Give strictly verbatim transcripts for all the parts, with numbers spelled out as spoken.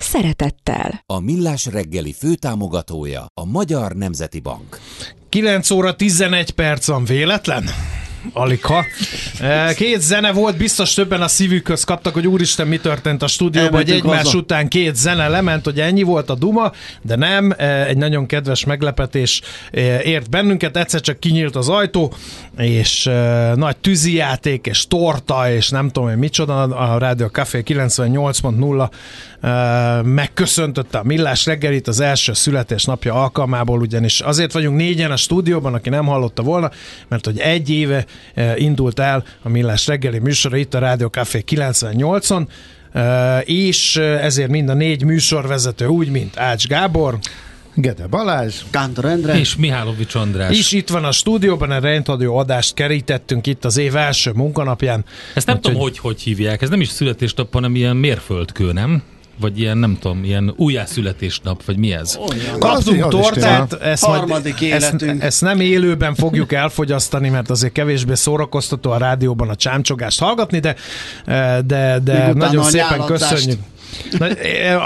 szeretettel. A Millásreggeli főtámogatója a Magyar Nemzeti Bank. kilenc óra tizenegy perc van, véletlen? Aligha. Két zene volt, biztos többen a szívükhöz kaptak, hogy úristen, mi történt a stúdióban, hogy egymás azon után két zene lement, hogy ennyi volt a duma, de nem, egy nagyon kedves meglepetés ért bennünket, egyszer csak kinyílt az ajtó, és nagy tűzijáték, és torta, és nem tudom én micsoda, a Rádió Café kilencvennyolc pont nulla megköszöntötte a Millás reggelit az első születésnapja alkalmából, ugyanis azért vagyunk négyen a stúdióban, aki nem hallotta volna, mert hogy egy éve indult el a Millás reggeli műsora itt a Rádió Café kilencvennyolcon, és ezért mind a négy műsorvezető úgy, mint Ács Gábor, Gede Balázs, Kántor Endre és Mihálovits András is itt van a stúdióban, egy rendhagyó adást kerítettünk itt az év első munkanapján. Ezt nem hát, tudom, hogy, hogy hogy hívják, ez nem is születésnap, hanem ilyen mérföldkő, nem? Vagy ilyen, nem tudom, ilyen újjászületésnap, vagy mi ez? Kaptunk tortát, ezt, harmadik életünk. Ezt, ezt nem élőben fogjuk elfogyasztani, mert azért kevésbé szórakoztató a rádióban a csámcsogást hallgatni, de, de, de nagyon szépen köszönjük. Na,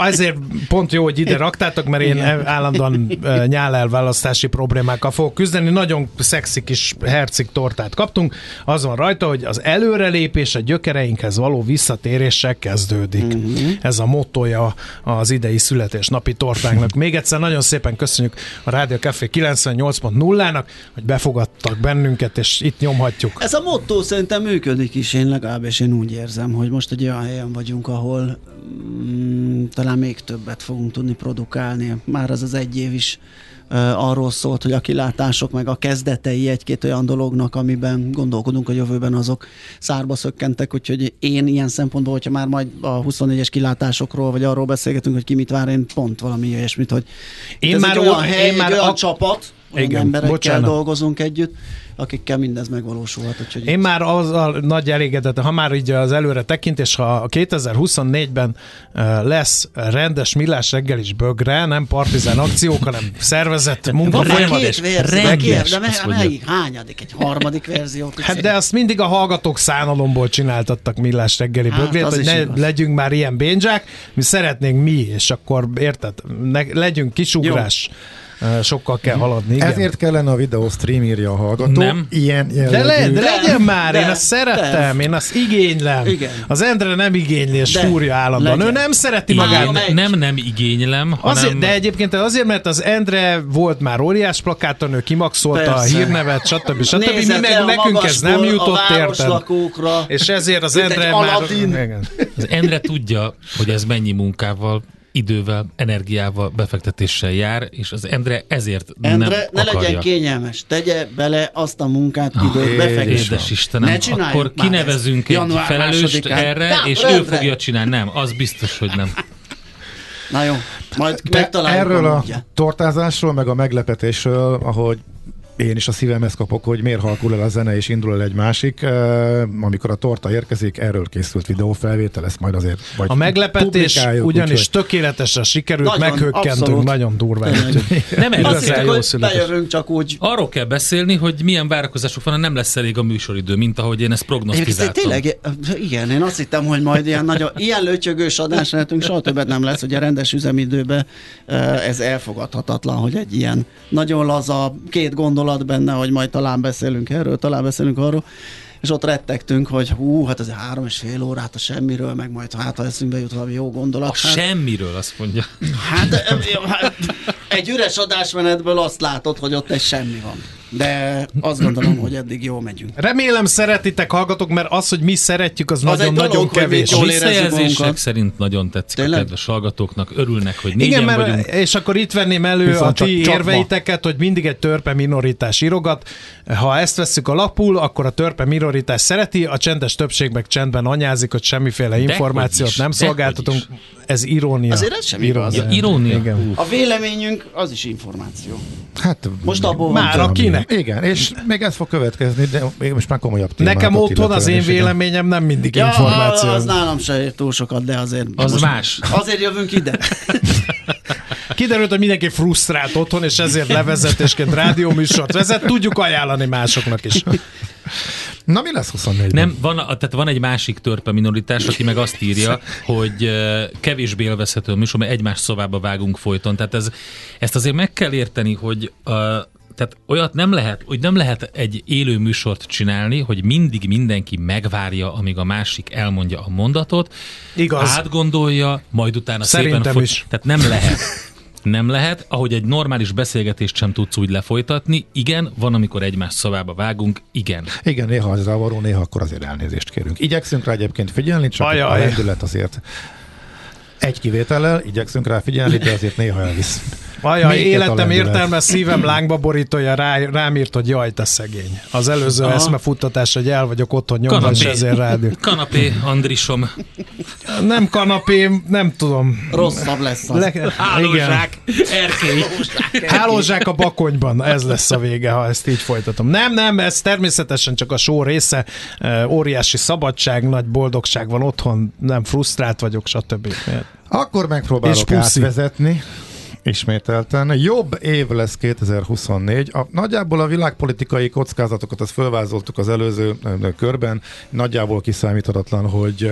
azért pont jó, hogy ide raktátok, mert én állandóan nyálelválasztási problémákkal fogok küzdeni. Nagyon szexi kis hercik tortát kaptunk. Az van rajta, hogy az előrelépés a gyökereinkhez való visszatéréssel kezdődik. Mm-hmm. Ez a mottoja az idei születésnapi tortánknak. Még egyszer nagyon szépen köszönjük a Rádió Café kilencvennyolc pont nullának, hogy befogadtak bennünket, és itt nyomhatjuk. Ez a motto szerintem működik is, én legalábbis én úgy érzem, hogy most egy olyan helyen vagyunk, ahol talán még többet fogunk tudni produkálni. Már az az egy év is uh, arról szólt, hogy a kilátások meg a kezdetei egy-két olyan dolognak, amiben gondolkodunk a jövőben, azok szárba szökkentek, úgyhogy én ilyen szempontból, hogyha már majd a huszonnégyes kilátásokról, vagy arról beszélgetünk, hogy ki mit vár, én pont valami ilyesmit, hogy én már olyan hely, én már olyan a... csapat, olyan igen, emberekkel bocsánat. dolgozunk együtt, akikkel mindez megvalósulhat. Úgyhogy én már az a nagy elégedett, ha már így az előre tekint, és ha kétezer-huszonnégyben lesz rendes Millás reggel is bögre, nem partizán akciók, hanem szervezett munkafolyamat. Két verzió, de melyik hányadik? Egy harmadik verzió? Hát de azt mindig a hallgatók szánalomból csináltattak Millás reggeli hát, bögrét, hogy ne igaz. legyünk már ilyen bénzsák, mi szeretnénk mi, és akkor érted, ne, legyünk kisugrás. Jó. Sokkal kell haladni. Igen. Ezért kellene a videó stream, írja a hallgató. Nem. Ilyen de, le, de legyen már, de, én azt szerettem, de. én azt igénylem. Igen. Az Endre nem igényli, és fúrja állandóan. Legyen. Ő nem szereti magát. Nem, nem, nem igénylem. Azért, hanem... De egyébként azért, mert az Endre volt már óriás plakáton, ő kimaxolta Persze. a hírnevet, stb. stb. Mi meg nekünk ez nem jutott, érted? És ezért az Endre már... Az Endre tudja, hogy ez mennyi munkával, idővel, energiával, befektetéssel jár, és az Endre ezért Endre, nem akarja. Endre, ne legyen kényelmes, tegye bele azt a munkát, időt, befektetés. Édes Istenem, akkor kinevezünk egy felelőst erre, nem, és Endre. ő fogja csinálni. Nem, az biztos, hogy nem. Na jó, majd megtaláljuk. Erről a, a tortázásról, meg a meglepetésről, ahogy én is a szívemhez kapok, hogy miért halkul el a zene, és indul el egy másik. Amikor a torta érkezik, erről készült videófelvétel, ezt majd azért vagy a meglepetés ugyanis úgy, tökéletesen sikerült, nagyon, meghökkentünk, abszolút. Nagyon durván. Nem igazán jól született. Csak úgy. Arról kell beszélni, hogy milyen várakozások van, nem lesz elég a műsoridő, mint ahogy én ezt prognosztizáltam. Tényleg, igen, én azt hittem, hogy majd ilyen nagyon, ilyen lötyögős adásra lehetünk, soha többet nem lesz, hogy a rendes üzemidőben ez elfogadhatatlan, hogy egy ilyen nagyon laza, két gondol benne, hogy majd talán beszélünk erről, talán beszélünk arról, és ott rettegtünk, hogy hú, hát ez három és fél órát a semmiről, meg majd hát, ha eszünkbe jut valami jó gondolat. A hát, semmiről, azt mondja. Hát, hát egy üres adásmenetből azt látod, hogy ott egy semmi van. De azt gondolom, hogy eddig jól megyünk. Remélem szeretitek, hallgatok, mert az, hogy mi szeretjük, az nagyon-nagyon kevés. A visszajelzések szerint nagyon tetszik Tényleg? a kedves hallgatóknak, örülnek, hogy négyen Igen, mert vagyunk. És akkor itt venném elő Bizony, a ti csak, érveiteket, csak hogy mindig egy törpe minoritás írogat. Ha ezt vesszük a lapul, akkor a törpe minoritás szereti, a csendes többség meg csendben anyázik, hogy semmiféle de információt hogy is, nem szolgáltatunk. Hogy Ez irónia. Azért ez sem irónia. Irónia. Igen. A véleményünk az is információ. Hát most abból már van, akinek. Igen, és még ez fog következni, de most már komolyabb témát. Nekem otthon az én véleményem nem mindig ja, információ. Az nálam se ér túl sokat, de azért. Az más. Azért jövünk ide. Kiderült, hogy mindenki frusztrált otthon, és ezért levezetésként rádióműsort vezet. Tudjuk ajánlani másoknak is. Na, mi lesz huszonnégyben? Nem, van, tehát van egy másik törpe minoritás, aki meg azt írja, hogy kevésbé élvezhető a műsor, mert egymás szavába vágunk folyton. Tehát ez, ezt azért meg kell érteni, hogy a, tehát olyat nem lehet, hogy nem lehet egy élő műsort csinálni, hogy mindig mindenki megvárja, amíg a másik elmondja a mondatot, igaz, átgondolja, majd utána szerintem szépen... Foly... Tehát nem lehet. Nem lehet, ahogy egy normális beszélgetést sem tudsz úgy lefolytatni. Igen, van, amikor egymás szavába vágunk, igen. Igen, néha az zavaró, néha akkor azért elnézést kérünk. Igyekszünk rá egyébként figyelni, csak ajaj, a lendület azért egy kivétellel, igyekszünk rá figyelni, de azért néha elvisz. Ajaj, életem értelme, szívem lángba borítója, rá, rám írt, hogy jaj, te szegény. Az előző aha, eszmefuttatás, hogy el vagyok otthon nyomban, és ezért rád. Kanapé, Andrisom. Nem kanapé, nem tudom. Rosszabb lesz az. Le- Hálózsák, erkély. Hálózsák a bakonyban, ez lesz a vége, ha ezt így folytatom. Nem, nem, ez természetesen csak a show része. Óriási szabadság, nagy boldogság van otthon, nem frusztrált vagyok, stb. Akkor megpróbálok átvezetni. Ismételten. Jobb év lesz kétezer-huszonnégy. A, nagyjából a világpolitikai kockázatokat azt fölvázoltuk az előző körben. Nagyjából kiszámíthatatlan, hogy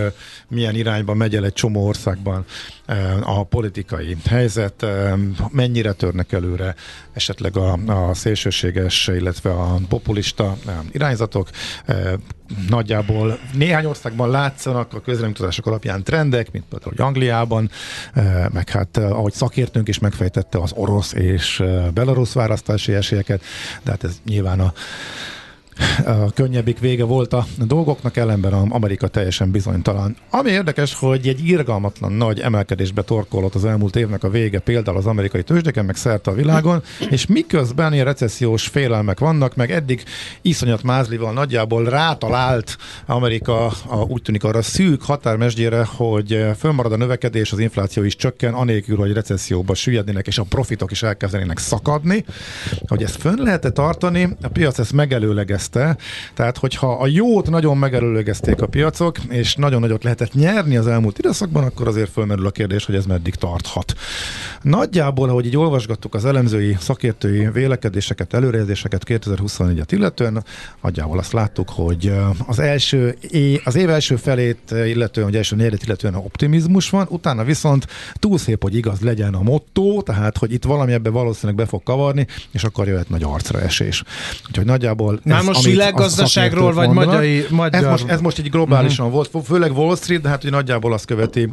milyen irányba megy el egy csomó országban a politikai helyzet, mennyire törnek előre esetleg a, a szélsőséges, illetve a populista irányzatok. Nagyjából néhány országban látszanak a közremutatások alapján trendek, mint például Angliában, meg hát ahogy szakértőnk is megfejtette az orosz és belarusz választási esélyeket, de hát ez nyilván a A könnyebbik vége volt a dolgoknak, ellenben az Amerika teljesen bizonytalan. Ami érdekes, hogy egy irgalmatlan nagy emelkedésbe torkolott az elmúlt évnek a vége, például az amerikai tőzsdéken, meg szerte a világon, és miközben ilyen recessziós félelmek vannak, meg eddig iszonyat mázlival nagyjából rátalált Amerika a, úgy tűnik arra szűk határmesdjére, hogy fölmarad a növekedés, az infláció is csökken, anélkül, hogy recesszióba süllyednének, és a profitok is elkezdenének szakadni. Hogy ezt fönn lehet tartani, a piac ezt megelőlegezte. Tehát, hogyha a jót nagyon megerőlegezték a piacok, és nagyon nagyot lehetett nyerni az elmúlt időszakban, akkor azért fölmerül a kérdés, hogy ez meddig tarthat. Nagyjából, ahogy így olvasgattuk az elemzői, szakértői vélekedéseket, előrejelzéseket kétezer-huszonnégyet illetően, nagyjából azt láttuk, hogy az, első é- az év első felét illetően, vagy első negyedét illetően optimizmus van, utána viszont túl szép, hogy igaz legyen a motto, tehát, hogy itt valami ebbe valószínűleg be fog kavarni, és akkor jöhet nagy arcra esés. Úgyhogy nagyjából ez, most világgazdaságról vagy magyar... magyar... Ez, most, ez most így globálisan uh-huh. volt, főleg Wall Street, de hát ugye nagyjából azt követi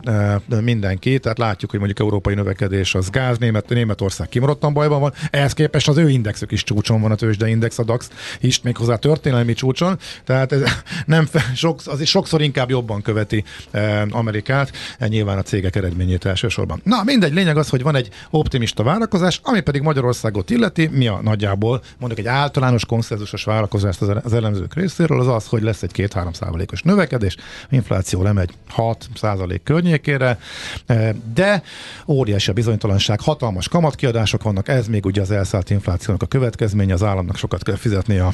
uh, mindenki, tehát látjuk, hogy mondjuk európai növekedés az gáz, Német, Németország kimaradtan bajban van, ehhez képest az ő indexük is csúcson van, a tőzsdeindex, a DAX is méghozzá történelmi csúcson, tehát ez nem fe, sok, az is sokszor inkább jobban követi uh, Amerikát, nyilván a cégek eredményét elsősorban. Na mindegy, lényeg az, hogy van egy optimista várakozás, ami pedig Magyarországot illeti, mi a nagyjából mondjuk egy általános konszenzusos várakozás az elemzők részéről, az az, hogy lesz egy két-három százalékos növekedés, infláció lemegy hat százalék környékére, de óriási a bizonytalanság, hatalmas kamatkiadások vannak, ez még ugye az elszállt inflációnak a következménye, az államnak sokat kell fizetni a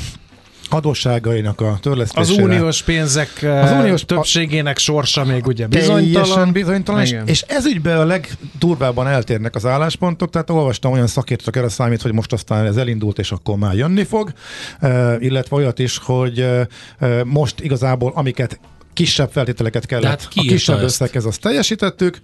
adósságainak a törlesztésére. Az uniós pénzek az uniós többségének sorsa még ugye bizonytalan. bizonytalan és ez ügyben a legdurvábban eltérnek az álláspontok, tehát olvastam olyan szakértők erre számít, hogy most aztán ez elindult, és akkor már jönni fog, uh, illetve olyat is, hogy uh, most igazából amiket kisebb feltételeket kellett, hát a kisebb összeghez azt teljesítettük.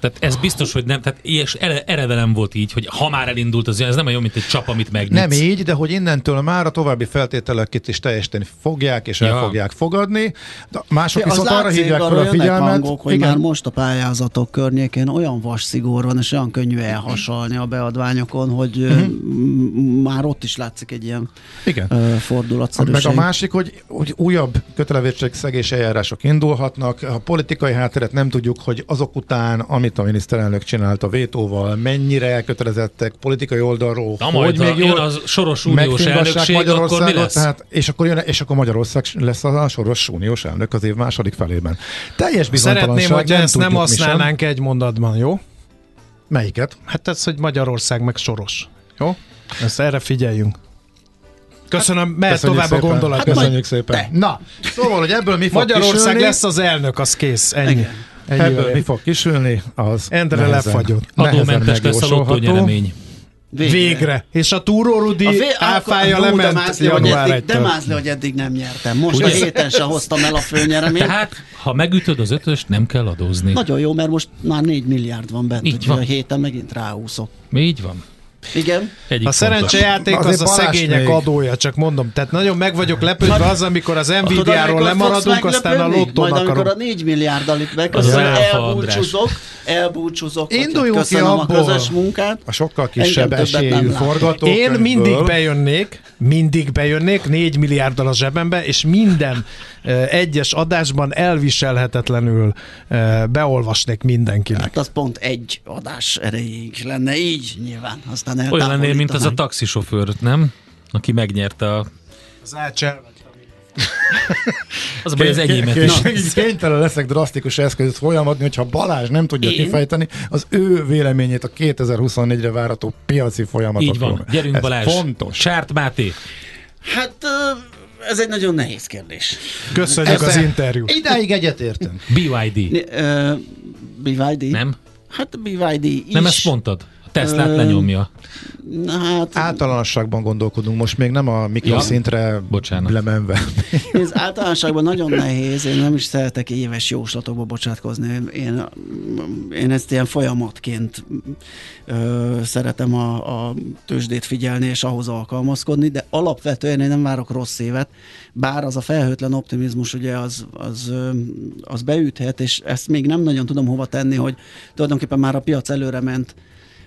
Tehát ez biztos, hogy nem, tehát és erre velem volt így, hogy ha már elindult az, ez nem olyan, mint egy csap, amit megnyitsz. Nem így, de hogy innentől már a további feltételeket is teljesen fogják, és ja. el fogják fogadni. De mások de viszont arra hívják fel a figyelmet. Hangok, hogy igen. Már most a pályázatok környékén olyan vas szigor van, és olyan könnyű elhasalni a beadványokon, hogy mm-hmm. már ott is látszik egy ilyen igen. fordulatszerűség. Meg a másik, hogy, hogy újabb kötelezettségszegési eljárások tárgyalások indulhatnak. A politikai hátteret nem tudjuk, hogy azok után, amit a miniszterelnök csinált a vétóval, mennyire elkötelezettek politikai oldalról. Na hogy még jön az Soros uniós elnökség, akkor mi lesz? Tehát, és, akkor jön, és akkor Magyarország lesz a Soros uniós elnök az év második felében. Teljes bizonytalanság. Szeretném, hogy ezt nem használnánk egy mondatban, jó? Melyiket? Hát ez, hogy Magyarország meg Soros. Jó? Ezt erre figyeljünk. Köszönöm, hát, mert tovább szépen. A gondolat. Hát köszönjük szépen. Te. Na, szóval, hogy ebből mi fog Magyarország kisülni? lesz az elnök, az kész. Ennyi. Ennyi ebből olyan. Mi fog kisülni, az Endre lefagyott. Adómentes lesz a lottónyeremény. Végre. Végre. És a Túró Rudi vé- áfája lement január egytől. De mázli, hogy eddig nem nyertem. Most ugye? A héten se hoztam el a főnyereményt. Tehát, ha megütöd az ötöst, nem kell adózni. Nagyon jó, mert most már négy milliárd van bent. Így van. A héten megint ráúszok. Így van. Igen. Egyik a szerencsejáték az a szegények adója, csak mondom. Tehát nagyon meg vagyok lepődve az, amikor az Nvidiáról lemaradunk, aztán a lottónak. Majd amikor a négy milliárddal itt megköszönöm, elbúcsúzok, elbúcsúzok. Induljunk ki abból a közös munkát. A sokkal kisebb esélyű forgatókönyvből. Én mindig bejönnék, mindig bejönnék négy milliárddal a zsebembe, és minden egyes adásban elviselhetetlenül beolvasnék mindenkinek. Hát az pont egy adás erejéig lenne, így nyilván. Aztán olyan lennél, mint az a taxisofőr, nem? Aki megnyerte a... Az Ács az baj, az enyémet is. Én kénytelen leszek drasztikus eszközöt folyamatni, hogyha Balázs nem tudja Én? kifejteni az ő véleményét a kétezer-huszonnégyre várható piaci folyamatokról. Így van, gyerünk ez Balázs. Fontos. Csárt Máté. Hát... Uh... Ez egy nagyon nehéz kérdés. Köszönjük Ezen az interjút. Idáig egyetértünk. bé ipszilon dé. Uh, bé ipszilon dé? Nem. Hát bé ipszilon dé is. Nem, ezt mondtad. A Teslát uh, lenyomja. Hát, általánosságban gondolkodunk, most még nem a mikroszintre ja, lemenve. Ez általánosságban nagyon nehéz, én nem is szeretek éves jóslatokba bocsátkozni. Én, én ezt ilyen folyamatként ö, szeretem a, a tőzsdét figyelni és ahhoz alkalmazkodni, de alapvetően én nem várok rossz évet, bár az a felhőtlen optimizmus ugye az, az, az beüthet, és ezt még nem nagyon tudom hova tenni, hogy tulajdonképpen már a piac előre ment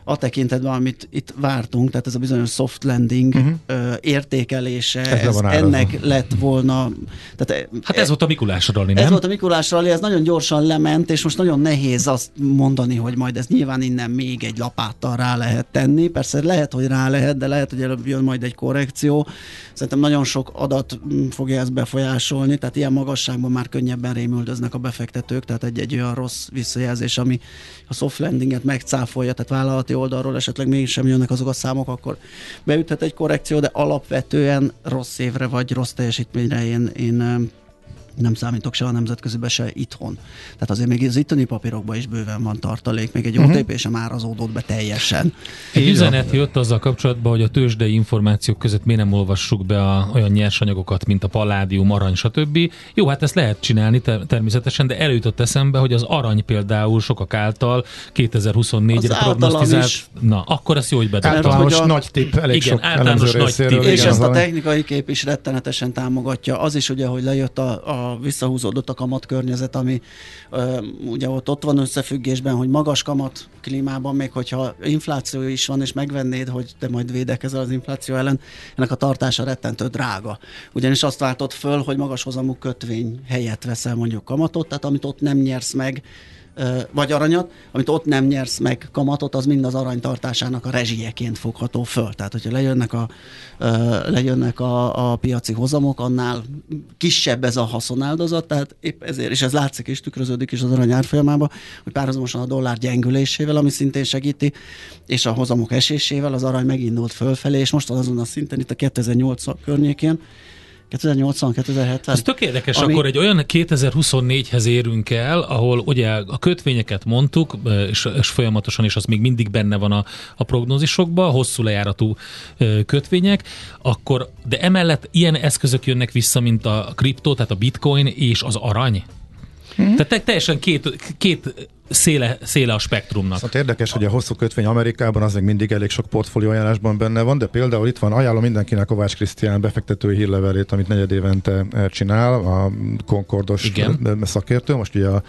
a tekintetben, amit itt vártunk, tehát ez a bizonyos soft landing uh-huh. ö, értékelése, ez ez ennek lett volna... Tehát, hát ez e, volt a Mikulás rally, nem? Ez volt a Mikulás rally, ez nagyon gyorsan lement, és most nagyon nehéz azt mondani, hogy majd ez nyilván innen még egy lapáttal rá lehet tenni. Persze lehet, hogy rá lehet, de lehet, hogy előbb jön majd egy korrekció. Szerintem nagyon sok adat fogja ezt befolyásolni, tehát ilyen magasságban már könnyebben rémüldöznek a befektetők, tehát egy-egy olyan rossz visszajelzés, ami a soft landinget megcáfolja, tehát vállalati oldalról esetleg mégsem jönnek azok a számok, akkor beüthet egy korrekció, de alapvetően rossz évre vagy rossz teljesítményre én, én nem számítok se a nemzetközibe, se itthon. Tehát azért még az itteni papírokban is bőven van tartalék, még egy uh-huh. o té pé sem árazódott be teljesen. Egy üzenet jött azzal kapcsolatban, hogy a tőzsdei információk között miért nem olvassuk be a, olyan nyersanyagokat, mint a palládium, arany, stb. Jó, hát ezt lehet csinálni ter- természetesen, de előjutott eszembe, hogy az arany például sokak által kétezer-huszonnégyre prognosztizált. Is... Na, akkor ezt jó, hogy bedobtam. Általános a... nagy tipp, elég igen, sok általános nagy tipp. És ezt a technikai kép is rettenetesen támogatja. Az is ugye, hogy lejött a, a visszahúzódott a kamatkörnyezet, ami ö, ugye ott, ott van összefüggésben, hogy magas kamat klímában, még hogyha infláció is van, és megvennéd, hogy te majd védekezel az infláció ellen, ennek a tartása rettentő drága. Ugyanis azt váltott föl, hogy magas hozamú kötvény helyett veszel mondjuk kamatot, tehát amit ott nem nyersz meg, vagy aranyat, amit ott nem nyersz meg kamatot, az mind az aranytartásának a rezsijeként fogható föl. Tehát, hogyha lejönnek a, lejönnek a, a piaci hozamok, annál kisebb ez a haszonáldozat, tehát épp ezért, és ez látszik és tükröződik is az arany árfolyamában, hogy párhuzamosan a dollár gyengülésével, ami szintén segíti, és a hozamok esésével az arany megindult fölfelé, és most azon a szinten, itt a kétezer-nyolc környékén, kétezer-nyolcvan kétezer-hetven Ez tök érdekes, ami... akkor egy olyan kétezer-huszonnégyhez érünk el, ahol ugye a kötvényeket mondtuk, és, és folyamatosan, és az még mindig benne van a, a prognózisokban, hosszú lejáratú kötvények, akkor, de emellett ilyen eszközök jönnek vissza, mint a kriptó, tehát a bitcoin és az arany. Mm-hmm. Tehát teljesen két, két széle, széle a spektrumnak. Szóval érdekes, hogy a hosszú kötvény Amerikában az még mindig elég sok portfólióajánlásban benne van, de például itt van, ajánlom mindenkinek Kovács Krisztián befektetői hírlevelét, amit negyed évente csinál, a Concordos Igen. szakértő, most ugye a,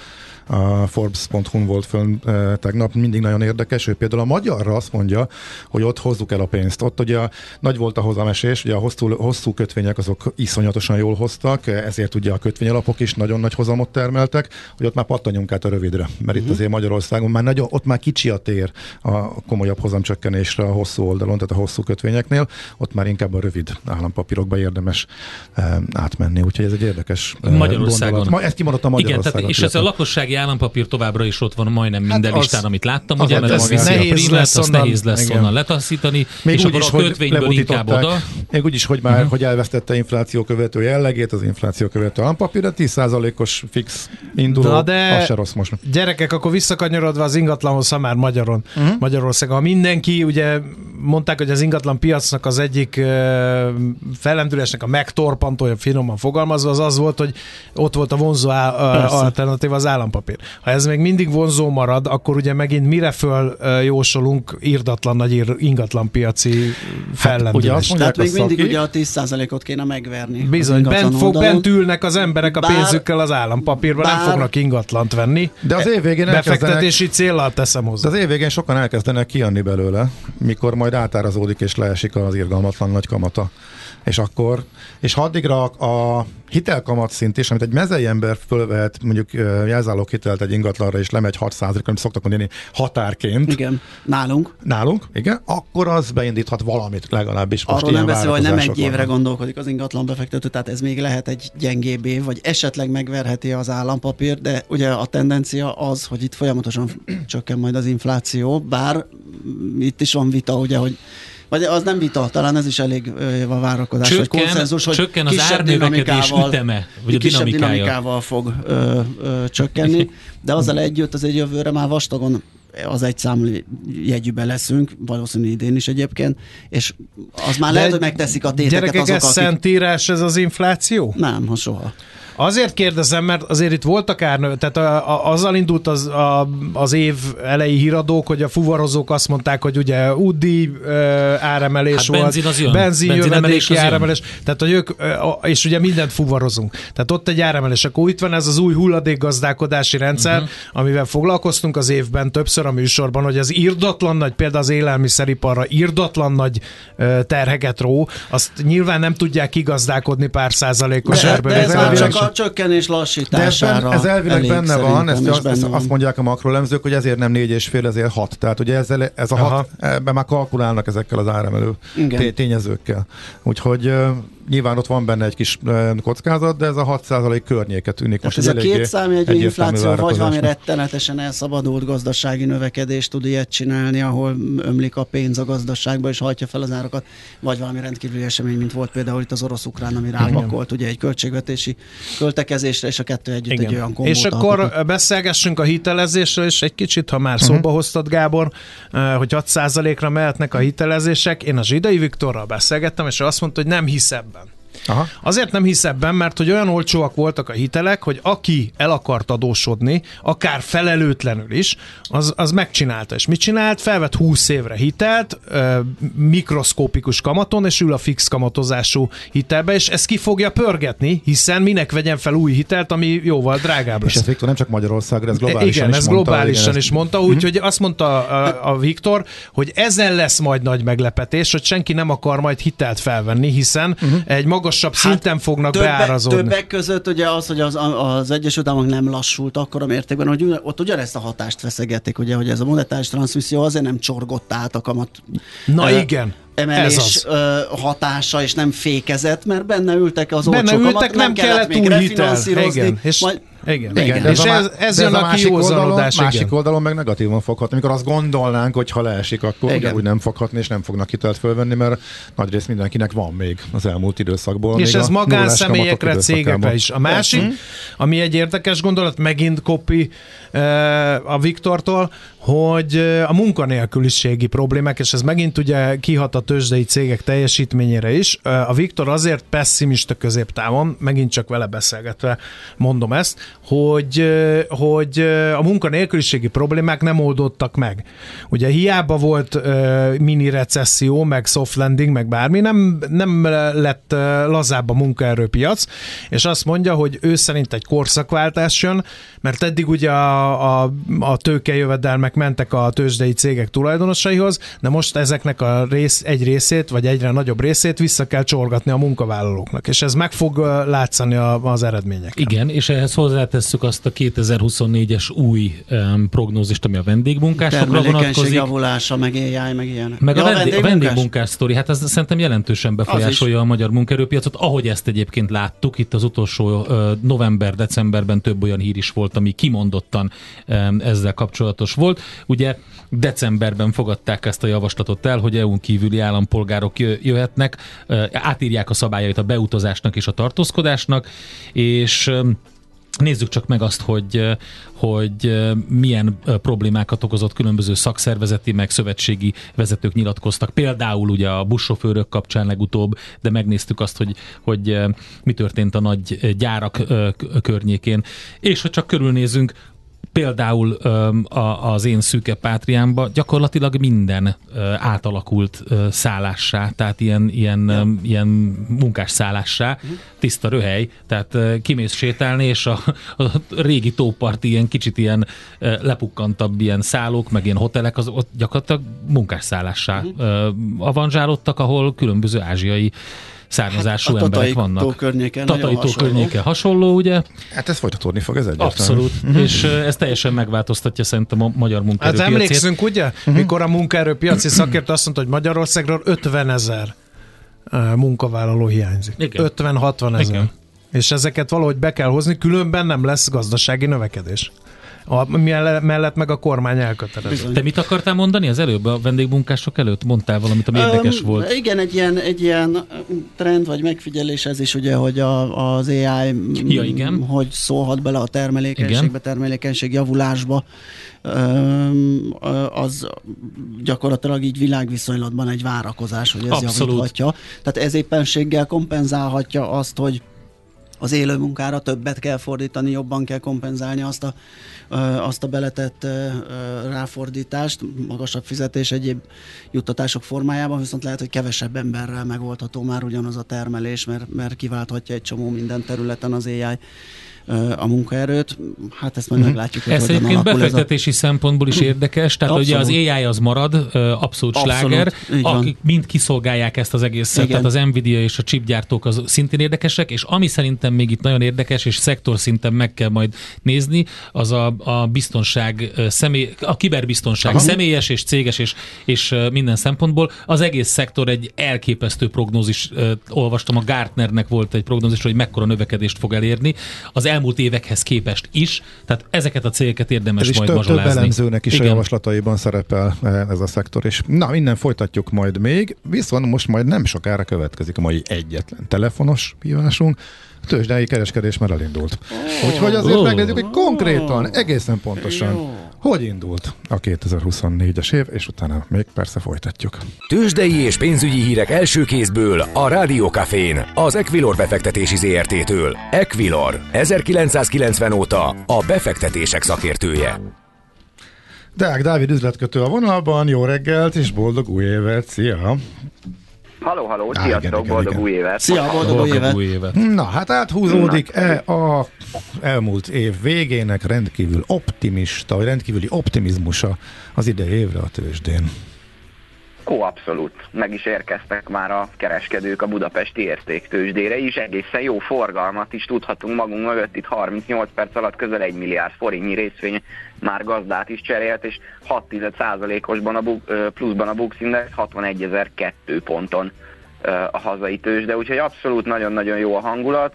a Forbes pont hu-n volt fönn tegnap, mindig nagyon érdekes, ő például a magyarra azt mondja, hogy ott hozzuk el a pénzt. Ott ugye a, nagy volt a hozamesés, ugye a hosszú, hosszú kötvények azok iszonyatosan jól hoztak, ezért ugye a kötvényalapok is nagyon nagy hozamot termeltek, hogy ott már pattanjunk át a rövidre, mert itt azért Magyarországon már nagyon, ott már kicsi a tér a komolyabb hozamcsökkenésre a hosszú oldalon, tehát a hosszú kötvényeknél, ott már inkább a rövid állampapírokba érdemes e, átmenni, úgyhogy ez egy érdekes Magyarországon. Gondolat. Ma, ezt kimondott a Magyarországon. Igen, tehát, és ez a lakossági állampapír továbbra is ott van majdnem minden hát listán, amit láttam, ugye, mert ez nehéz lesz, az nehéz lesz igen. onnan letaszítani, még és akkor is, a kötvényből inkább oda. Még úgyis, hogy már uh-huh. hogy elvesztette infláció követő jellegét, az infláció követő állampapír, de tíz százalékos fix induló, az se rossz most. Gyerekek, akkor visszakanyarodva az ingatlanhoz, ha már Magyaron, uh-huh. Magyarországon. Ha mindenki, ugye mondták, hogy az ingatlan piacnak az egyik uh, fellendülésnek a megtorpantója, finoman fogalmazva, az az volt, hogy ott volt a vonzó á- alternatív az állampapír. Ha ez még mindig vonzó marad, akkor ugye megint mire föl uh, jósolunk irdatlan nagy ingatlan piaci fellendülés. Hát, tehát még mindig ugye a tíz százalékot kéne megverni. Bizony, bent, fog, bent ülnek az emberek a bár, pénzükkel az állampapírban, bár, nem fognak ingatlant venni. De az év végén befektetési céllal teszem hozzá. Az év végén sokan elkezdenek kijönni belőle, mikor majd átárazódik és leesik az irgalmatlan nagy kamata. És akkor, és addigra a hitelkamat szint is, amit egy mezei ember fölvehet, mondjuk jelzálók hitelt egy ingatlanra, és lemegy hatszáz százalékra, amit szoktak mondani határként. Igen, nálunk. Nálunk, igen, akkor az beindíthat valamit legalábbis. Most arról nem beszél, hogy nem egy évre van. Gondolkodik az ingatlan befektető, tehát ez még lehet egy gyengébb év, vagy esetleg megverheti az állampapír, de ugye a tendencia az, hogy itt folyamatosan csökken majd az infláció, bár itt is van vita, ugye, hogy vagy az nem vita, talán ez is elég a várakozás, csökken, vagy konszenzus, hogy csökken az árnövekedés üteme, vagy a kisebb dinamikával fog ö, ö, csökkenni, de azzal együtt azért jövőre már vastagon az egyszámú jegyűben leszünk, valószínűleg idén is egyébként, és az már de lehet, hogy megteszik a téteket azok, akik... Gyerekek, ez szentírás, ez az infláció? Nem, ha soha. Azért kérdezem, mert azért itt voltak árnő, tehát a, a, azzal indult az, a, az év elejé híradók, hogy a fuvarozók azt mondták, hogy ugye útdíj e, áremelés hát volt, benzin, az jön. benzin, benzin jövedéki áremelés, jön. Tehát hogy ők, és ugye mindent fuvarozunk. Tehát ott egy áremelés. Akkor itt van ez az új hulladékgazdálkodási rendszer, uh-huh. amivel foglalkoztunk az évben többször a műsorban, hogy az irdatlan nagy, például az élelmiszeriparra irdatlan nagy terheket ró, azt nyilván nem tudják kigazdálkodni pár százalékos erből. Csökkenés lassítására. De ez elvileg benne van, ezt az, benne van, azt mondják a makroelemzők, hogy ezért nem négy és fél, ezért hat. Tehát ugye ezzel, ez a Aha. hat, ebben már kalkulálnak ezekkel az áremelő Igen. tényezőkkel. Úgyhogy nyilván ott van benne egy kis kockázat, de ez a hat százalék környéket tűnik most. Ez a két számjegyű infláció, vagy valami rettenetesen elszabadult gazdasági növekedést tud ilyet csinálni, ahol ömlik a pénz a gazdaságba és hajtja fel az árakat, vagy valami rendkívüli esemény, mint volt például itt az orosz-ukrán, ami rápakolt ugye egy költségvetési költekezésre, és a kettő együtt Igen. egy olyan kombót. És akkor alkotott. Beszélgessünk a hitelezésről, és egy kicsit, ha már uh-huh. szóba hoztad, Gábor, hogy hat százalékra mehetnek a hitelezések. Én a Szidai Viktorral beszélgettem, és azt mondta, hogy nem hisz ebben. Aha. Azért nem hisz ebben, mert hogy olyan olcsóak voltak a hitelek, hogy aki el akart adósodni, akár felelőtlenül is, az, az megcsinálta. És mit csinált? Felvett húsz évre hitelt, euh, mikroszkópikus kamaton, és ül a fix kamatozású hitelbe, és ezt ki fogja pörgetni, hiszen minek vegyen fel új hitelt, ami jóval drágább lesz. És ez Viktor nem csak Magyarországra, ez globálisan igen, is ez mondta. Globálisan igen, ez... is mondta, úgyhogy hmm. azt mondta a, a Viktor, hogy ezen lesz majd nagy meglepetés, hogy senki nem akar majd hitelt felvenni, hiszen hmm. egy maga magasabb hát szinten fognak többe, beárazódni. Többek között ugye az, hogy az, az Egyesült Államok nem lassult akkora mértékben, hogy ott ugyanezt a hatást feszegették, ugye, hogy ez a monetáris transmisszió azért nem csorgott át a kamat. Na uh, igen. emelés hatása, és nem fékezett, mert benne ültek az olcsó kamat, ültek, nem, nem kellett, kellett még refinanszírozni. Igen, igen. igen. És ez, ez jön a kiózanodás. Másik igen. oldalon meg negatívan foghatni. Amikor azt gondolnánk, hogy ha leesik, akkor ugyanúgy nem foghatni, és nem fognak hitelt fölvenni, mert nagyrészt mindenkinek van még az elmúlt időszakból. És ez magánszemélyekre, cégekre is. A másik, uh-huh. ami egy érdekes gondolat, megint kopi uh, a Viktortól, hogy a munkanélküliségi problémák, és ez megint ugye kihat a tőzsdei cégek teljesítményére is. A Viktor azért pessimista középtávon, megint csak vele beszélgetve mondom ezt, hogy, hogy a munkanélküliségi problémák nem oldottak meg. Ugye hiába volt mini recesszió, meg soft landing, meg bármi, nem, nem lett lazább a munkaerőpiac, és azt mondja, hogy ő szerint egy korszakváltás jön, mert eddig ugye a, a, a tőkejövedelmek mentek a tőzsdei cégek tulajdonosaihoz, de most ezeknek a rész, egy részét, vagy egyre nagyobb részét vissza kell csorgatni a munkavállalóknak, és ez meg fog látszani a, az eredményeken. Igen, és ehhez hozzátesszük azt a kétezer-huszonnégyes új um, prognózist, ami a vendégmunkásokra vonatkozik. Javulása, meg éjjel, meg ilyen. Meg ja, a, vendég, a vendégmunkás sztori, hát ez szerintem jelentősen befolyásolja a magyar munkaerőpiacot, ahogy ezt egyébként láttuk, itt az utolsó uh, november-decemberben több olyan hír is volt, ami kimondottan um, ezzel kapcsolatos volt. Ugye decemberben fogadták ezt a javaslatot el, hogy é u-n kívüli állampolgárok jöhetnek, uh, átírják a szabályait a beutazásnak és a tartózkodásnak, és um, nézzük csak meg azt, hogy, hogy milyen problémákat okozott, különböző szakszervezeti, meg szövetségi vezetők nyilatkoztak. Például ugye a buszsofőrök kapcsán legutóbb, de megnéztük azt, hogy, hogy mi történt a nagy gyárak környékén. És hogy csak körülnézünk, például az én szűke pátriámban gyakorlatilag minden átalakult szállássá, tehát ilyen, ilyen, ja. ilyen munkás szállássá, tiszta röhely, tehát kimész sétálni, és a, a régi tóparti ilyen kicsit ilyen lepukkantabb ilyen szállók, meg ilyen hotelek, az ott gyakorlatilag munkás szállássá uh-huh. avanzsálódtak, ahol különböző ázsiai származású hát emberek vannak. A Tatai tó környéken hasonló, ugye? Hát ez folytatódni fog, ez egyáltalán. Abszolút, és ez teljesen megváltoztatja szerintem a magyar munkaerőpiacét. Hát emlékszünk, ugye, mikor a munkaerőpiaci szakértő azt mondta, hogy Magyarországról ötven ezer munkavállaló hiányzik. ötven-hatvan ezer. És ezeket valahogy be kell hozni, különben nem lesz gazdasági növekedés. A mellett meg a kormány elkötelezett. Te mit akartál mondani az előbb, a vendégmunkások előtt? Mondtál valamit, ami érdekes um, volt. Igen, egy ilyen, egy ilyen trend vagy megfigyelés ez is, ugye, hogy a, az á i ja, igen. hogy szólhat bele a termelékenységbe, igen. termelékenység javulásba. Az gyakorlatilag így világviszonylatban egy várakozás, hogy ez Abszolút. javíthatja. Tehát ez éppenséggel kompenzálhatja azt, hogy az élő munkára többet kell fordítani, jobban kell kompenzálni azt a, azt a beletett ráfordítást, magasabb fizetés egyéb juttatások formájában, viszont lehet, hogy kevesebb emberrel megoldható már ugyanaz a termelés, mert, mert kiválthatja egy csomó minden területen az á i a munkaerőt. Hát ezt majd meglátjuk. Mm-hmm. Ez egyébként befektetési a... szempontból is érdekes, tehát abszolút. Ugye az á i az marad, abszolút sláger, akik mind kiszolgálják ezt az egészet, tehát az Nvidia és a chipgyártók az szintén érdekesek, és ami szerintem még itt nagyon érdekes, és szektor szinten meg kell majd nézni, az a, a biztonság, személy, a kiberbiztonság Aha. személyes és céges és, és minden szempontból. Az egész szektor egy elképesztő prognózis, olvastam, a Gartnernek volt egy prognózis, hogy mekkora növekedést fog elérni. Az elmúlt évekhez képest is, tehát ezeket a cégeket érdemes ez majd több, mazsolázni. Több elemzőnek is Igen. a javaslataiban szerepel ez a szektor is. Na, innen folytatjuk majd még, viszont most majd nem sokára következik a mai egyetlen telefonos hívásunk, a tőzsdei kereskedés már elindult. Oh, Úgyhogy azért oh, megnézzük, hogy konkrétan, oh, egészen pontosan, oh. hogy indult a kétezer-huszonnégyes év, és utána még persze folytatjuk. Tőzsdei és pénzügyi hírek első kézből a Rádió Cafén, az Equilor befektetési zé er té-től. Equilor, ezerkilencszázkilencven óta a befektetések szakértője. Deák Dávid üzletkötő a vonalban, jó reggelt és boldog új évet, szia! Halló, halló, Á, sziasztok, igen, igen, boldog igen. új évet! Szia, boldog, boldog új évet! Na, hát áthúzódik-e a elmúlt év végének rendkívül optimista, vagy rendkívüli optimizmusa az idei évre a tőzsdén? Ó, abszolút. Meg is érkeztek már a kereskedők a budapesti értéktőzsdére is, egészen jó forgalmat is tudhatunk magunk mögött, itt harmincnyolc perc alatt közel egy milliárd forintnyi részvény már gazdát is cserélt, és hat százalékosban a bu- pluszban a Bux Index hatvanegyezer-kétszáz ponton a hazai tőzsde, úgyhogy abszolút nagyon-nagyon jó a hangulat.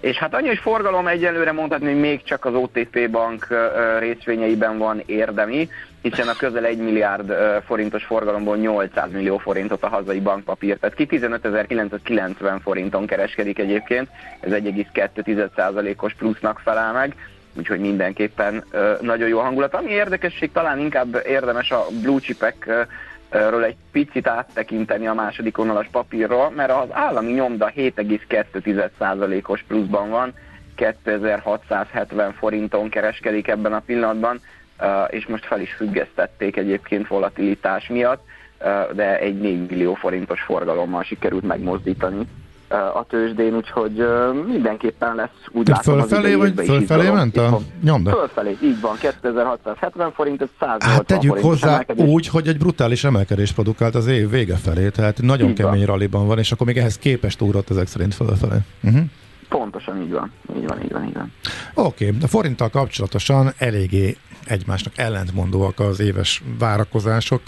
És hát annyi, hogy forgalom egyelőre mondhatni, hogy még csak az o té pé bank részvényeiben van érdemi, hiszen a közel egy milliárd forintos forgalomból nyolcszáz millió forintot a hazai bankpapír tett ki, tizenötezer-kilencszázkilencven forinton kereskedik egyébként, ez egy egész kettő százalékos plusznak felel meg, úgyhogy mindenképpen nagyon jó hangulat. Ami érdekesség, talán inkább érdemes a blue chipek erről egy picit áttekinteni a második vonalas papírról, mert az állami nyomda hét egész kettő százalékos pluszban van, kétezer-hatszázhetven forinton kereskedik ebben a pillanatban, és most fel is függesztették egyébként volatilitás miatt, de egy négy millió forintos forgalommal sikerült megmozdítani a tőzsdén, úgyhogy mindenképpen lesz, úgy látom, az idejében is izgalom. Fölfelé ment a nyomda? Fölfelé, így van, kétezer-hatszázhetven forint, ez száznyolcvan hát tegyük hozzá emelkedés. Úgy, hogy egy brutális emelkedés produkált az év vége felé, tehát nagyon így kemény rallyban van, és akkor még ehhez képest ugrott ezek szerint fölfelé. Uh-huh. Pontosan így van, így van, így van, így van. Oké, okay. A forinttal kapcsolatosan eléggé egymásnak ellentmondóak az éves várakozások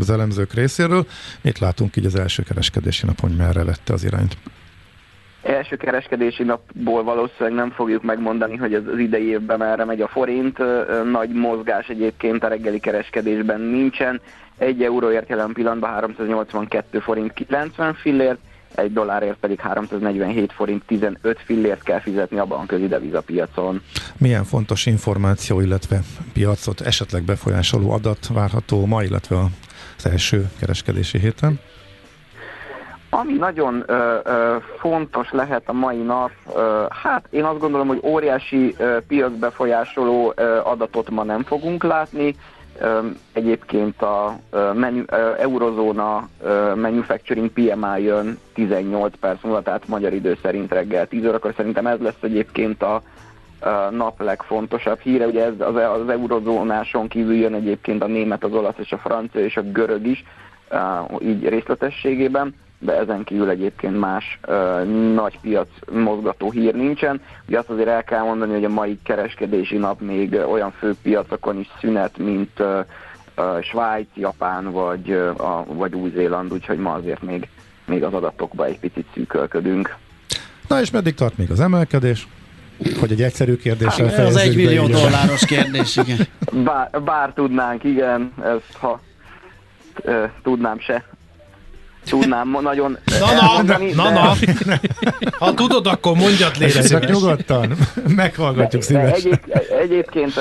az elemzők részéről. Mit látunk így az első kereskedési napon, merre lette az irányt? Első kereskedési napból valószínűleg nem fogjuk megmondani, hogy az idei évben merre megy a forint. Nagy mozgás egyébként a reggeli kereskedésben nincsen. Egy euróért jelen pillanatban háromszáznyolcvankét forint kilencven fillért, egy dollárért pedig háromszáznegyvenhét forint tizenöt fillért kell fizetni a bankközi devizapiacon. Milyen fontos információ, illetve piacot esetleg befolyásoló adat várható ma, illetve az első kereskedési héten? Ami nagyon ö, ö, fontos lehet a mai nap, ö, hát én azt gondolom, hogy óriási ö, piacbefolyásoló ö, adatot ma nem fogunk látni. Egyébként a menu, eurozóna manufacturing pé em i jön tizennyolc perc múlva, tehát magyar idő szerint reggel tíz órakor, szerintem ez lesz egyébként a nap legfontosabb híre, ugye ez az, az eurozónáson kívül jön egyébként a német, az olasz és a francia és a görög is, így részletességében, de ezen kívül egyébként más uh, nagy piac mozgató hír nincsen. Ugye azt azért el kell mondani, hogy a mai kereskedési nap még olyan fő piacokon is szünet, mint uh, uh, Svájc, Japán vagy, uh, a, vagy Új-Zéland, úgyhogy ma azért még, még az adatokba egy picit szűkölködünk. Na és meddig tart még az emelkedés? Hogy egy egyszerű kérdéssel hát, fejezzük be. Ez egy millió dolláros kérdés, igen. Bár, bár tudnánk, igen, ezt ha e, tudnám se. Tudnám ma nagyon... Na, na, na, na. Ha tudod, akkor mondjad létre. Csak nyugodtan, meghallgatjuk de, szívesen. De egyéb, egyébként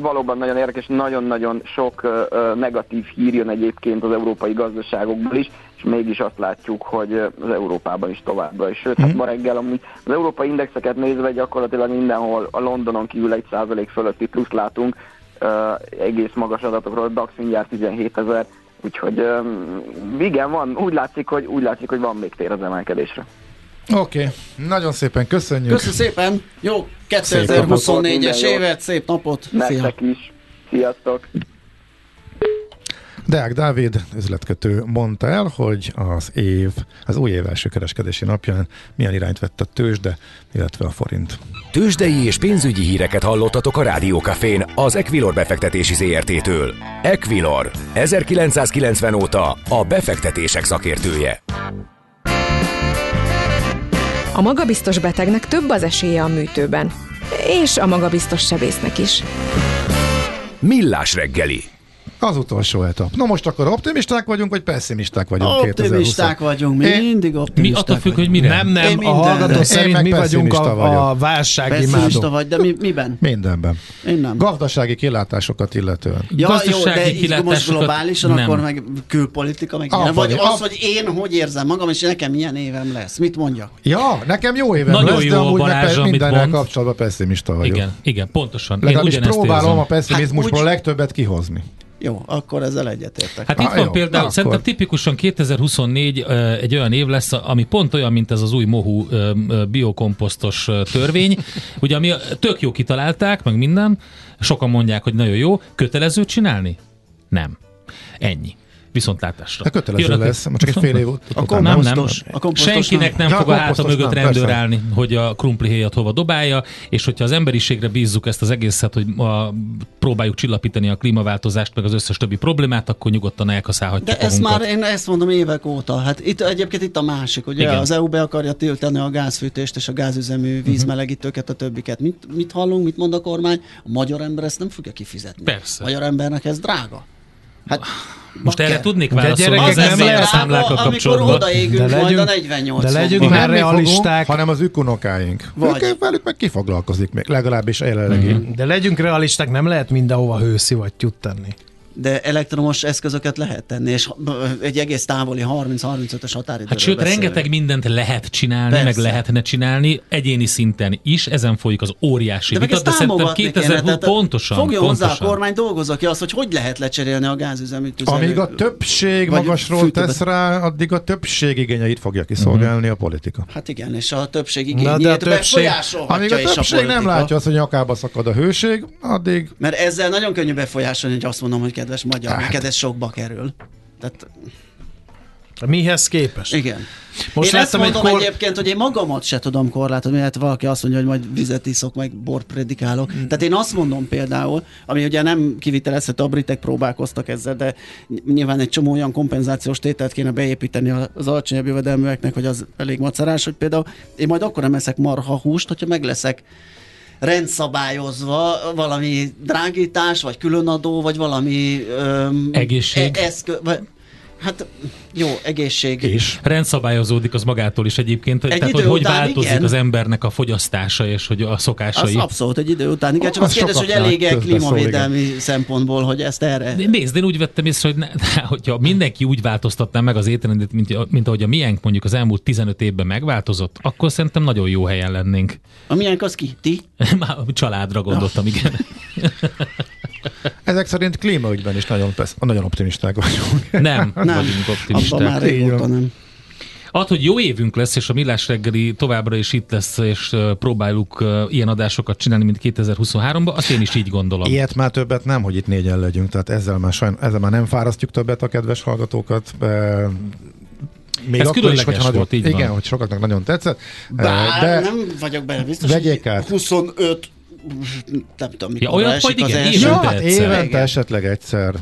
valóban nagyon érdekes, nagyon-nagyon sok negatív hír jön egyébként az európai gazdaságokból is, és mégis azt látjuk, hogy az Európában is továbbra is. Sőt, hát ma reggel amúgy az európai indexeket nézve gyakorlatilag mindenhol a Londonon kívül egy százalék fölötti plusz látunk, egész magas adatokról, a DAX mindjárt tizenhétezer, úgyhogy um, igen, van, úgy látszik, hogy, úgy látszik, hogy van még tér az emelkedésre. Oké, okay. Nagyon szépen köszönjük. Köszönjük szépen, jó kétezer-huszonnégyes évet, szép napot. Nektek is, sziasztok. Deák Dávid üzletkötő mondta el, hogy az év, az új év első kereskedési napján milyen irányt vett a tőzsde, illetve a forint. Tőzsdei és pénzügyi híreket hallottatok a Rádió Cafén az Equilor befektetési zé er té-től. Equilor, ezerkilencszázkilencven óta a befektetések szakértője. A magabiztos betegnek több az esélye a műtőben, és a magabiztos sebésznek is. Millás reggeli. Az utolsó etap. Na most akkor optimisták vagyunk, vagy pesszimisták vagyunk kétezer-húszban? Optimisták vagyunk, mi mindig optimisták. Mi attól függ, hogy mire? Nem, nem, a hallgató szerint mi vagyunk a, a válságimádók. Pessimista vagy, de mi, miben? Mindenben. Én nem. Gazdasági kilátásokat illetően. Ja, gazdasági jó, de így most globálisan, nem. Akkor meg külpolitika, meg a, vagy a, az, hogy én hogy érzem magam, és nekem milyen évem lesz. Mit mondjak? Ja, nekem jó évem nagyon lesz, jó, de amúgy Balázs, mindennel kapcsolatban pessimista vagyok. Igen, igen, pontosan. Legalábbis próbálom a pessimizmusból legtöbbet kihozni. Jó, akkor ezzel egyetértek. Hát itt van jó, például, akkor... szerintem tipikusan kétezer-huszonnégy egy olyan év lesz, ami pont olyan, mint ez az új mohú biokomposztos törvény. Ugye, ami tök jó kitalálták, meg minden, sokan mondják, hogy nagyon jó. Kötelező csinálni? Nem. Ennyi. Viszontlátásra. De kötelező jön, lesz, csak egy fél év után. A komposztos. Nem, nem. A senkinek nem, nem fog a háta mögött rendőrálni, hogy a krumplihéjat hova dobálja, és hogyha az emberiségre bízzuk ezt az egészet, hogy a, próbáljuk csillapítani a klímaváltozást, meg az összes többi problémát, akkor nyugodtan elkaszálhatjuk magunkat. De ezt már, én ezt mondom évek óta. Hát itt, egyébként itt a másik, ugye igen. Az é u be akarja tiltani a gázfűtést és a gázüzemű vízmelegítőket, a többiket. Mit, mit hallunk, mit mond a kormány? A magyar ember ezt nem fogja kifizetni. Persze. A magyar embernek ez drága. Hát, most bakker. Erre tudnék válaszolni az ember számlákkal kapcsolatban. Amikor odaégünk de legyünk, majd a negyvennyolc De legyünk fokban. Már realisták. Hanem az ükunokáink. Ők velük meg kifoglalkozik még, legalábbis jelenlegi. Mm-hmm. De legyünk realisták, nem lehet mindenhova hőszivattyút tenni. de elektromos eszközöket lehet tenni, és egy egész távoli harminc-harmincötös határidőről hát sőt, beszélünk. Rengeteg mindent lehet csinálni, persze. Meg lehetne csinálni, egyéni szinten is, ezen folyik az óriási de vitat, de szerintem kétezer-húsz pontosan. Fogja pontosan. Hozzá a kormány, dolgozza ki azt, hogy hogy lehet lecserélni a gázüzeműt. Amíg a többség magasról fűtőbe. Tesz rá, addig a többség igényeit fogja kiszolgálni uh-huh. a politika. Hát igen, és a többség igényeit befolyásolhatja is a politika. Amíg a többség nem látja azt, hogy nyakába szakad a hőség, addig... Mert ezzel nagyon könnyű befolyásolni, hogy azt mondom, hogy kedves magyar, hát. Neked ez sokba kerül. Tehát... Mihez képest? Igen. Most én ezt mondom egy kor... egyébként, hogy én magamat se tudom korlátozni, mert valaki azt mondja, hogy majd vizet iszok, meg bort prédikálok. Mm. Tehát én azt mondom például, ami ugye nem kivitelezhető, a britek próbálkoztak ezzel, de nyilván egy csomó olyan kompenzációs tételt kéne beépíteni az alacsonyabb jövedelműeknek, hogy az elég macerás, hogy például én majd akkor nem eszek marha húst, hogyha megleszek rendszabályozva valami drágítás, vagy különadó, vagy valami... Öm, egészség. E- eszkö- vagy, hát jó, egészség. És rendszabályozódik az magától is egyébként, hogy, egy tehát, hogy, hogy változik igen. Az embernek a fogyasztása és hogy a szokásai. Az abszolút egy idő után. Igen, csak azt kérdez, hogy elég-e klímavédelmi szempontból, hogy ezt erre... Nézd, én úgy vettem észre, hogy ne, hogyha mindenki úgy változtatná meg az étrendét, mint, mint ahogy a miénk mondjuk az elmúlt tizenöt évben megváltozott, akkor szerintem nagyon jó helyen lennénk. A miénk az ki? Ti? Már a családra gondoltam, no. Igen. Ezek szerint klímaügyben is nagyon, nagyon optimisták vagyunk. Nem, nem vagyunk optimisták. Abban már régóta nem. Attól, hogy jó évünk lesz, és a Millásreggeli továbbra is itt lesz, és próbáljuk ilyen adásokat csinálni, mint kétezer-huszonháromban, azt én is így gondolom. Ilyet már többet nem, hogy itt négyen legyünk, tehát ezzel már, sajnos, ezzel már nem fárasztjuk többet a kedves hallgatókat. Még ez különleges is, volt, nagyon, így igen, van. Igen, hogy sokaknak nagyon tetszett. Bár de nem vagyok benne biztos, huszonöt nem tudom, mikor ja, olyan, esik igen, az első. Évente, ja, egyszer, évente igen. Esetleg egyszer,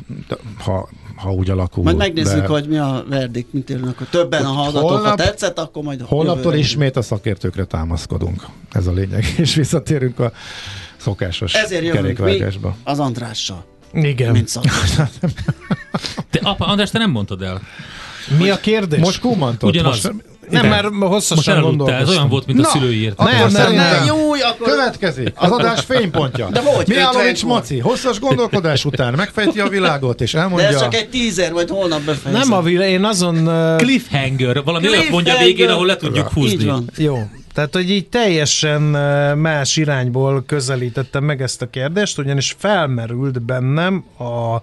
ha, ha úgy alakul. Majd megnézzük, de... hogy mi a verdikt, mit írnak. Ha többen a hallgatók, holnap, ha tetszett, akkor majd... Holnaptól ismét a szakértőkre támaszkodunk. Ez a lényeg. És visszatérünk a szokásos kerékvágásba. Az Andrással. Igen. Mint szakértő. Te, apa, András, te nem mondtad el. Mi most, a kérdés? Most kómantod. Ugyanaz. Most, nem, mert hosszasan gondolkoztam. Ez olyan volt, mint na, a szülői írtak. Nem, nem, nem. Júj, akkor... Következik az adás fénypontja. Mihálovits Maci hosszas gondolkodás után megfejti a világot, és elmondja... De ez csak egy tízer, majd holnap befejezem. Nem a világ, én azon... Uh... Cliffhanger, valami olyat mondja végén, ahol le tudjuk húzni. Jó. Tehát, hogy így teljesen más irányból közelítettem meg ezt a kérdést, ugyanis felmerült bennem a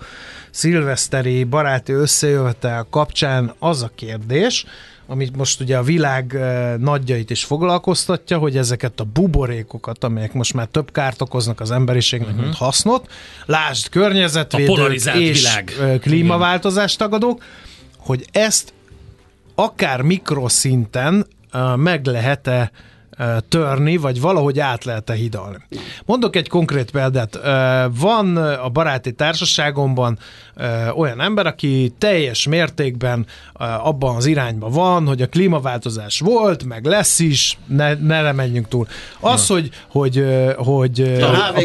szilveszteri baráti összejövetel kapcsán az a kérdés, amit most ugye a világ nagyjait is foglalkoztatja, hogy ezeket a buborékokat, amelyek most már több kárt okoznak az emberiségnek, uh-huh. mint hasznot, lásd környezetvédők és világ. Klímaváltozás tagadók, hogy ezt akár mikroszinten meg lehet-e törni, vagy valahogy át lehet-e hidalni. Mondok egy konkrét példát. Van a baráti társaságomban olyan ember, aki teljes mértékben abban az irányban van, hogy a klímaváltozás volt, meg lesz is, ne, ne lemenjünk túl. Az, ja. hogy, hogy, hogy... A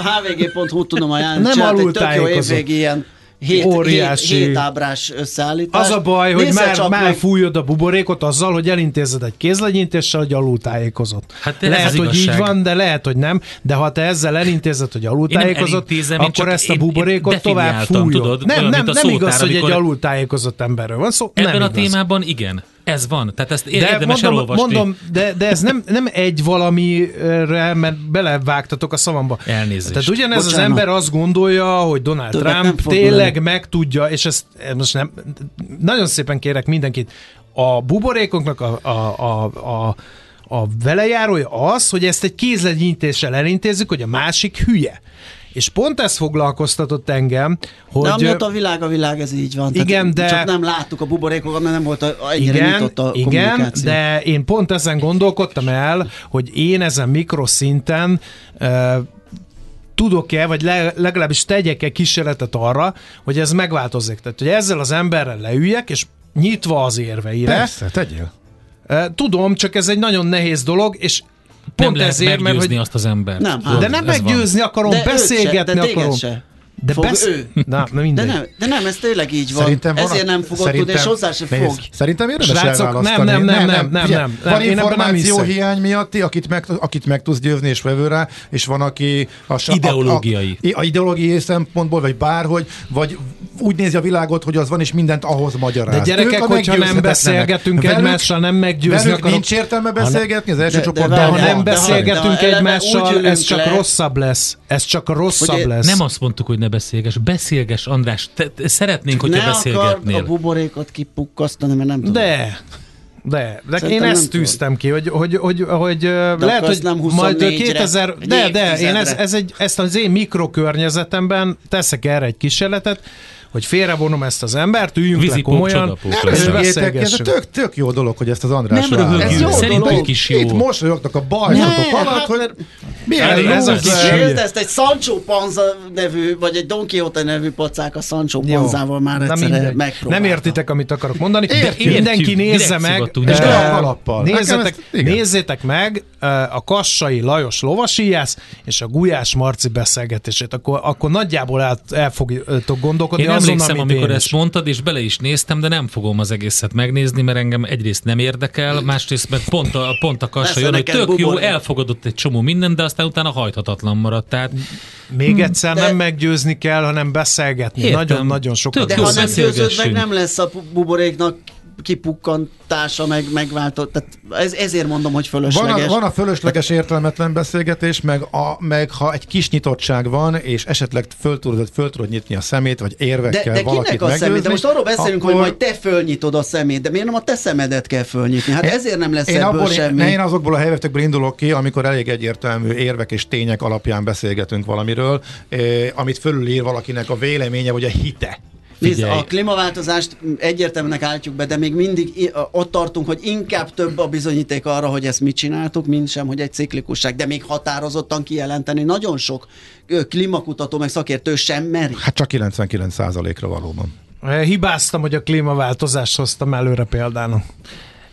hvg pont hu-t tudom ajánlani, csinált egy tök jó évvégi ilyen Hét, óriási. Hét, hét ábrás összeállítás. Az a baj, hogy Nézze már, már fújod a buborékot azzal, hogy elintézed egy kézlegyintéssel, hogy alultájékozott. Hát lehet, hogy így van, de lehet, hogy nem. De ha te ezzel elintézed, hogy alultájékozott, akkor ezt a buborékot én, én tovább fújod. Tudod, nem, nem, nem szótár, igaz, hogy egy alultájékozott emberről van szó. Ebben a témában igen. Ez van, tehát ezt érdemes de mondom, mondom, de, de ez nem, nem egy valamire, mert belevágtatok a szavamba. Elnézést. Tehát ugyanez Bocsánat. Az ember azt gondolja, hogy Donald Többet Trump tényleg meg tudja, és ezt most nem, nagyon szépen kérek mindenkit, a buborékoknak a, a, a, a, a velejárója az, hogy ezt egy kézlegyintéssel elintézzük, hogy a másik hülye. És pont ez foglalkoztatott engem, hogy... De amióta a világ, a világ, ez így van. Igen, de... Csak nem láttuk a buborékokat, mert nem volt a, ennyire igen, nyitott a igen, kommunikáció. De én pont ezen gondolkodtam el, hogy én ezen mikroszinten uh, tudok-e, vagy le, legalábbis tegyek-e kísérletet arra, hogy ez megváltozik. Tehát, hogy ezzel az emberrel leüljek, és nyitva az érveire... Persze, tegyél. Uh, tudom, csak ez egy nagyon nehéz dolog, és... Pont nem lehet ezért, meggyőzni mert, hogy... azt az embert. Nem, de nem meggyőzni van. Akarom, de beszélgetni se, de akarom. Se. De fog besz... ő. Na, na de, nem, de nem, ez tényleg így van. Van ezért nem fogod szerintem... tudni, és hozzá se fog. Nézd. Szerintem érdemes Srácok, elválasztani. Nem, nem, nem, nem. nem, nem, nem. Van információhiány miatti, akit meg, akit meg tudsz győzni és vevő rá, és van, aki a, ideológiai. A, a, a ideológiai szempontból, vagy bárhogy, vagy úgy nézi a világot, hogy az van, és mindent ahhoz magyaráz. De gyerekek, ők, hogyha nem beszélgetünk velük, egymással, nem meggyőzni akarok. Nincs értelme beszélgetni az első csoportban. Ha nem beszélgetünk egymással, ez csak rosszabb lesz. Ez csak rosszabb lesz. Nem azt mondtuk, hogy beszélges. Beszélges, András. Te, te szeretnénk, hogyha ne beszélgetnél. Ne akar a buborékot kipukkasztani, mert nem tudom. De, de. de én ezt tűztem ki, hogy, hogy, hogy, hogy lehet, hogy majd kétezer... De, de, én ez, ez egy, ezt az én mikrokörnyezetemben teszek erre egy kísérletet, hogy félrevonom ezt az embert, üljünk Vizi le komolyan, és beszélgessünk. Ez tök, tök jó dolog, hogy ezt az András vállal. Ez jó dolog. Is jó. Itt mosolyognak a bajszatok alatt, hogy miért ez a kis ezt egy Sancho Panza nevű, vagy egy Don Quixote nevű pacák a Sancho Panzával már egyszer megpróbáltam. Nem értitek, amit akarok mondani, de mindenki nézze meg, és nézzétek meg a Kassai Lajos lovasíjász és a Gulyás Marci beszélgetését, akkor nagyjából el fogtok gondolkodni. Emlékszem, amikor ezt mondtad, és bele is néztem, de nem fogom az egészet megnézni, mert engem egyrészt nem érdekel, másrészt mert pont a, pont a Kassa jön, hogy tök bubor, jó, elfogadott egy csomó mindent, de aztán utána hajthatatlan maradt. Tehát, még hm, egyszer de... nem meggyőzni kell, hanem beszélgetni. Nagyon-nagyon sokat. De ha nem győzöd meg, nem lesz a buboréknak kipukkantása, meg megváltott. Tehát ez, ezért mondom, hogy fölösleges. Van a, van a fölösleges értelmetlen beszélgetés, meg, a, meg ha egy kis nyitottság van, és esetleg föl tudod, föl tudod nyitni a szemét, vagy érvekkel de, de valakit meggyőzni. De most arról beszélünk, akkor... hogy majd te fölnyitod a szemét, de miért nem a te szemedet kell fölnyitni? Hát én, ezért nem lesz én ebből abból, semmi. Én azokból a helyzetekből indulok ki, amikor elég egyértelmű érvek és tények alapján beszélgetünk valamiről, eh, amit fölülír valakinek a véleménye, vagy a hite. Nézd, a klímaváltozást egyértelműnek állítjuk be, de még mindig ott tartunk, hogy inkább több a bizonyíték arra, hogy ezt mit csináltuk, mint sem, hogy egy ciklikusság, de még határozottan kijelenteni nagyon sok klímakutató meg szakértő sem meri. Hát csak kilencvenkilenc százalékra valóban. Hibáztam, hogy a klímaváltozást hoztam előre például.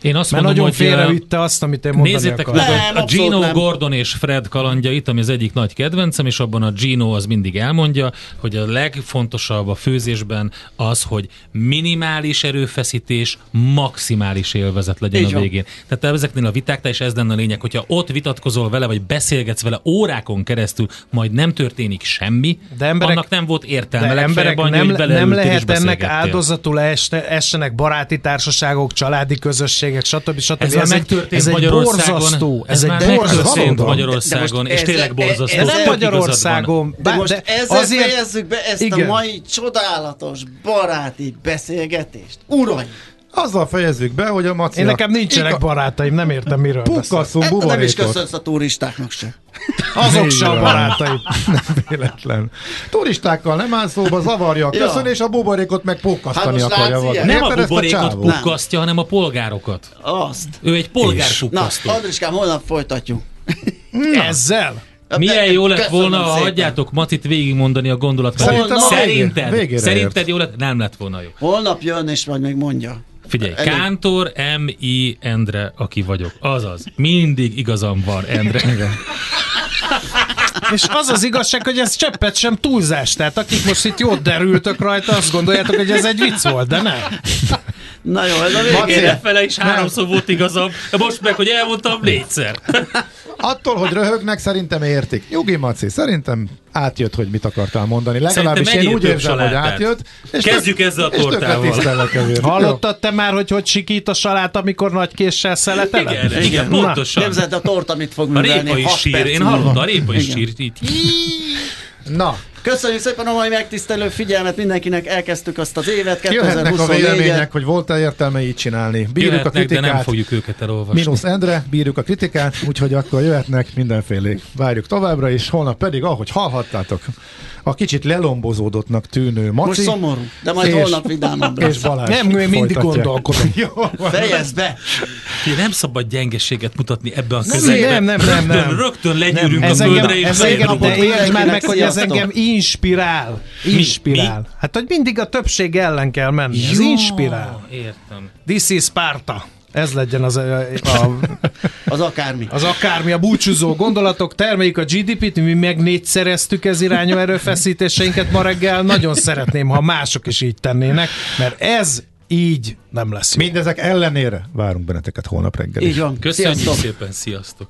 Én azt Már mondom, nagyon félrevitte azt, amit én mondani nézzétek akartam. Nézzétek meg a, a Gino, nem. Gordon és Fred kalandjait, ami az egyik nagy kedvencem, és abban a Gino az mindig elmondja, hogy a legfontosabb a főzésben az, hogy minimális erőfeszítés, maximális élvezet legyen így a végén. Van. Tehát ezeknél a vitáknál is ez lenne a lényeg, hogyha ott vitatkozol vele, vagy beszélgetsz vele órákon keresztül, majd nem történik semmi, de emberek, annak nem volt értelme. De emberek nem, nem lehet ennek áldozatul essenek baráti társaságok, családi közösség. Stb. Stb. Ez, ez megtörtént Magyarországon. Ez, ez egy borzasztó Magyarországon, és tényleg borzasztó. Ez nem Magyarországon. De most ezzel fejezzük be ezt igen. a mai csodálatos baráti beszélgetést. Urany! Azzal fejezzük be, hogy a Maci... Én nekem nincsenek Ika... barátaim, nem értem, miről beszélünk. Hát, nem is köszönsz a turistáknak se. Azok se a barátaim. Nem véletlen. Turistákkal nem áll szóba, zavarja a köszön, és a buborékot meg pukkasztani hát akarja valami. Nem a buborékot a pukkasztja, hanem a polgárokat. Azt. Ő egy polgár pukkasztó. Na, Andriskám, holnap folytatjuk. Ezzel? Milyen jó lett volna, ha hagyjátok Macit végigmondani a gondolatban. Szerinted? Szerinted jó lett? Nem lett volna jó. Holnap jön, és majd még mondja. Figyelj, elég. Kántor em i Endre, aki vagyok. Azaz, mindig igazam van, Endre. És az az igazság, hogy ez cseppet sem túlzás. Tehát akik most itt jót derültök rajta, azt gondoljátok, hogy ez egy vicc volt, de nem. Na jó, ez a végére fele is háromszor volt igazam. Most meg, hogy elmondtam négyszer. Attól, hogy röhögnek, szerintem értik. Nyugi, Maci, szerintem átjött, hogy mit akartál mondani. Legalábbis én úgy érzem, hogy átjött. És kezdjük tök, ezzel a tortával. Hallottad te már, hogy hogy sikít a salát, amikor nagy késsel szeleteled? Igen, igen, igen, pontosan. Képzeld a tort, amit fog művelni. A répa is sír. Én hallottam, a répa is sírt itt. Na. Köszönjük szépen a mai megtisztelő figyelmet mindenkinek, elkezdtük azt az évet. Jöhetnek a vélemények, hogy volt-e értelme így csinálni. Bírjuk jöhetnek, a kritikát, de nem fogjuk őket elolvasni. Minusz Endre, bírjuk a kritikát, úgyhogy akkor jöhetnek mindenfélék. Várjuk továbbra, és holnap pedig, ahogy hallhattátok, a kicsit lelombozódottnak tűnő Maci. Most szomorú, de majd és, holnap vidámabbra. És Balázs nem, ő mindig gondolkodom. Fejezd be! Ki nem szabad gyengeséget mutatni ebben a közegben. Nem, nem, nem. Rögtön, nem. rögtön legyűrünk nem, a földre, és beérünk. Inspirál. Inspirál. Mi? Mi? Hát, hogy mindig a többség ellen kell menni. Ez inspirál. Értem. This is Sparta. Ez legyen az a, a, az akármi. Az akármi, a búcsúzó gondolatok, termeljük a gé dé pét, mi meg négyszereztük ez irányú erőfeszítéseinket ma reggel. Nagyon szeretném, ha mások is így tennének, mert ez így nem lesz. Mindezek ellenére várunk benneteket holnap reggel is. Így van. Köszönjük sziasztok. Szépen, sziasztok!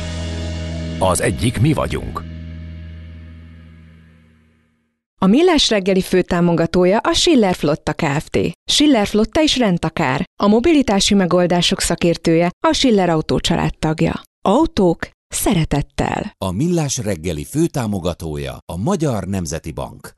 Az egyik mi vagyunk. A Millás reggeli főtámogatója a Schiller Flotta Kft. Schiller Flotta is rendtakár, a mobilitási megoldások szakértője, a Schiller Autó családtagja. Autók szeretettel. A Millás reggeli főtámogatója a Magyar Nemzeti Bank.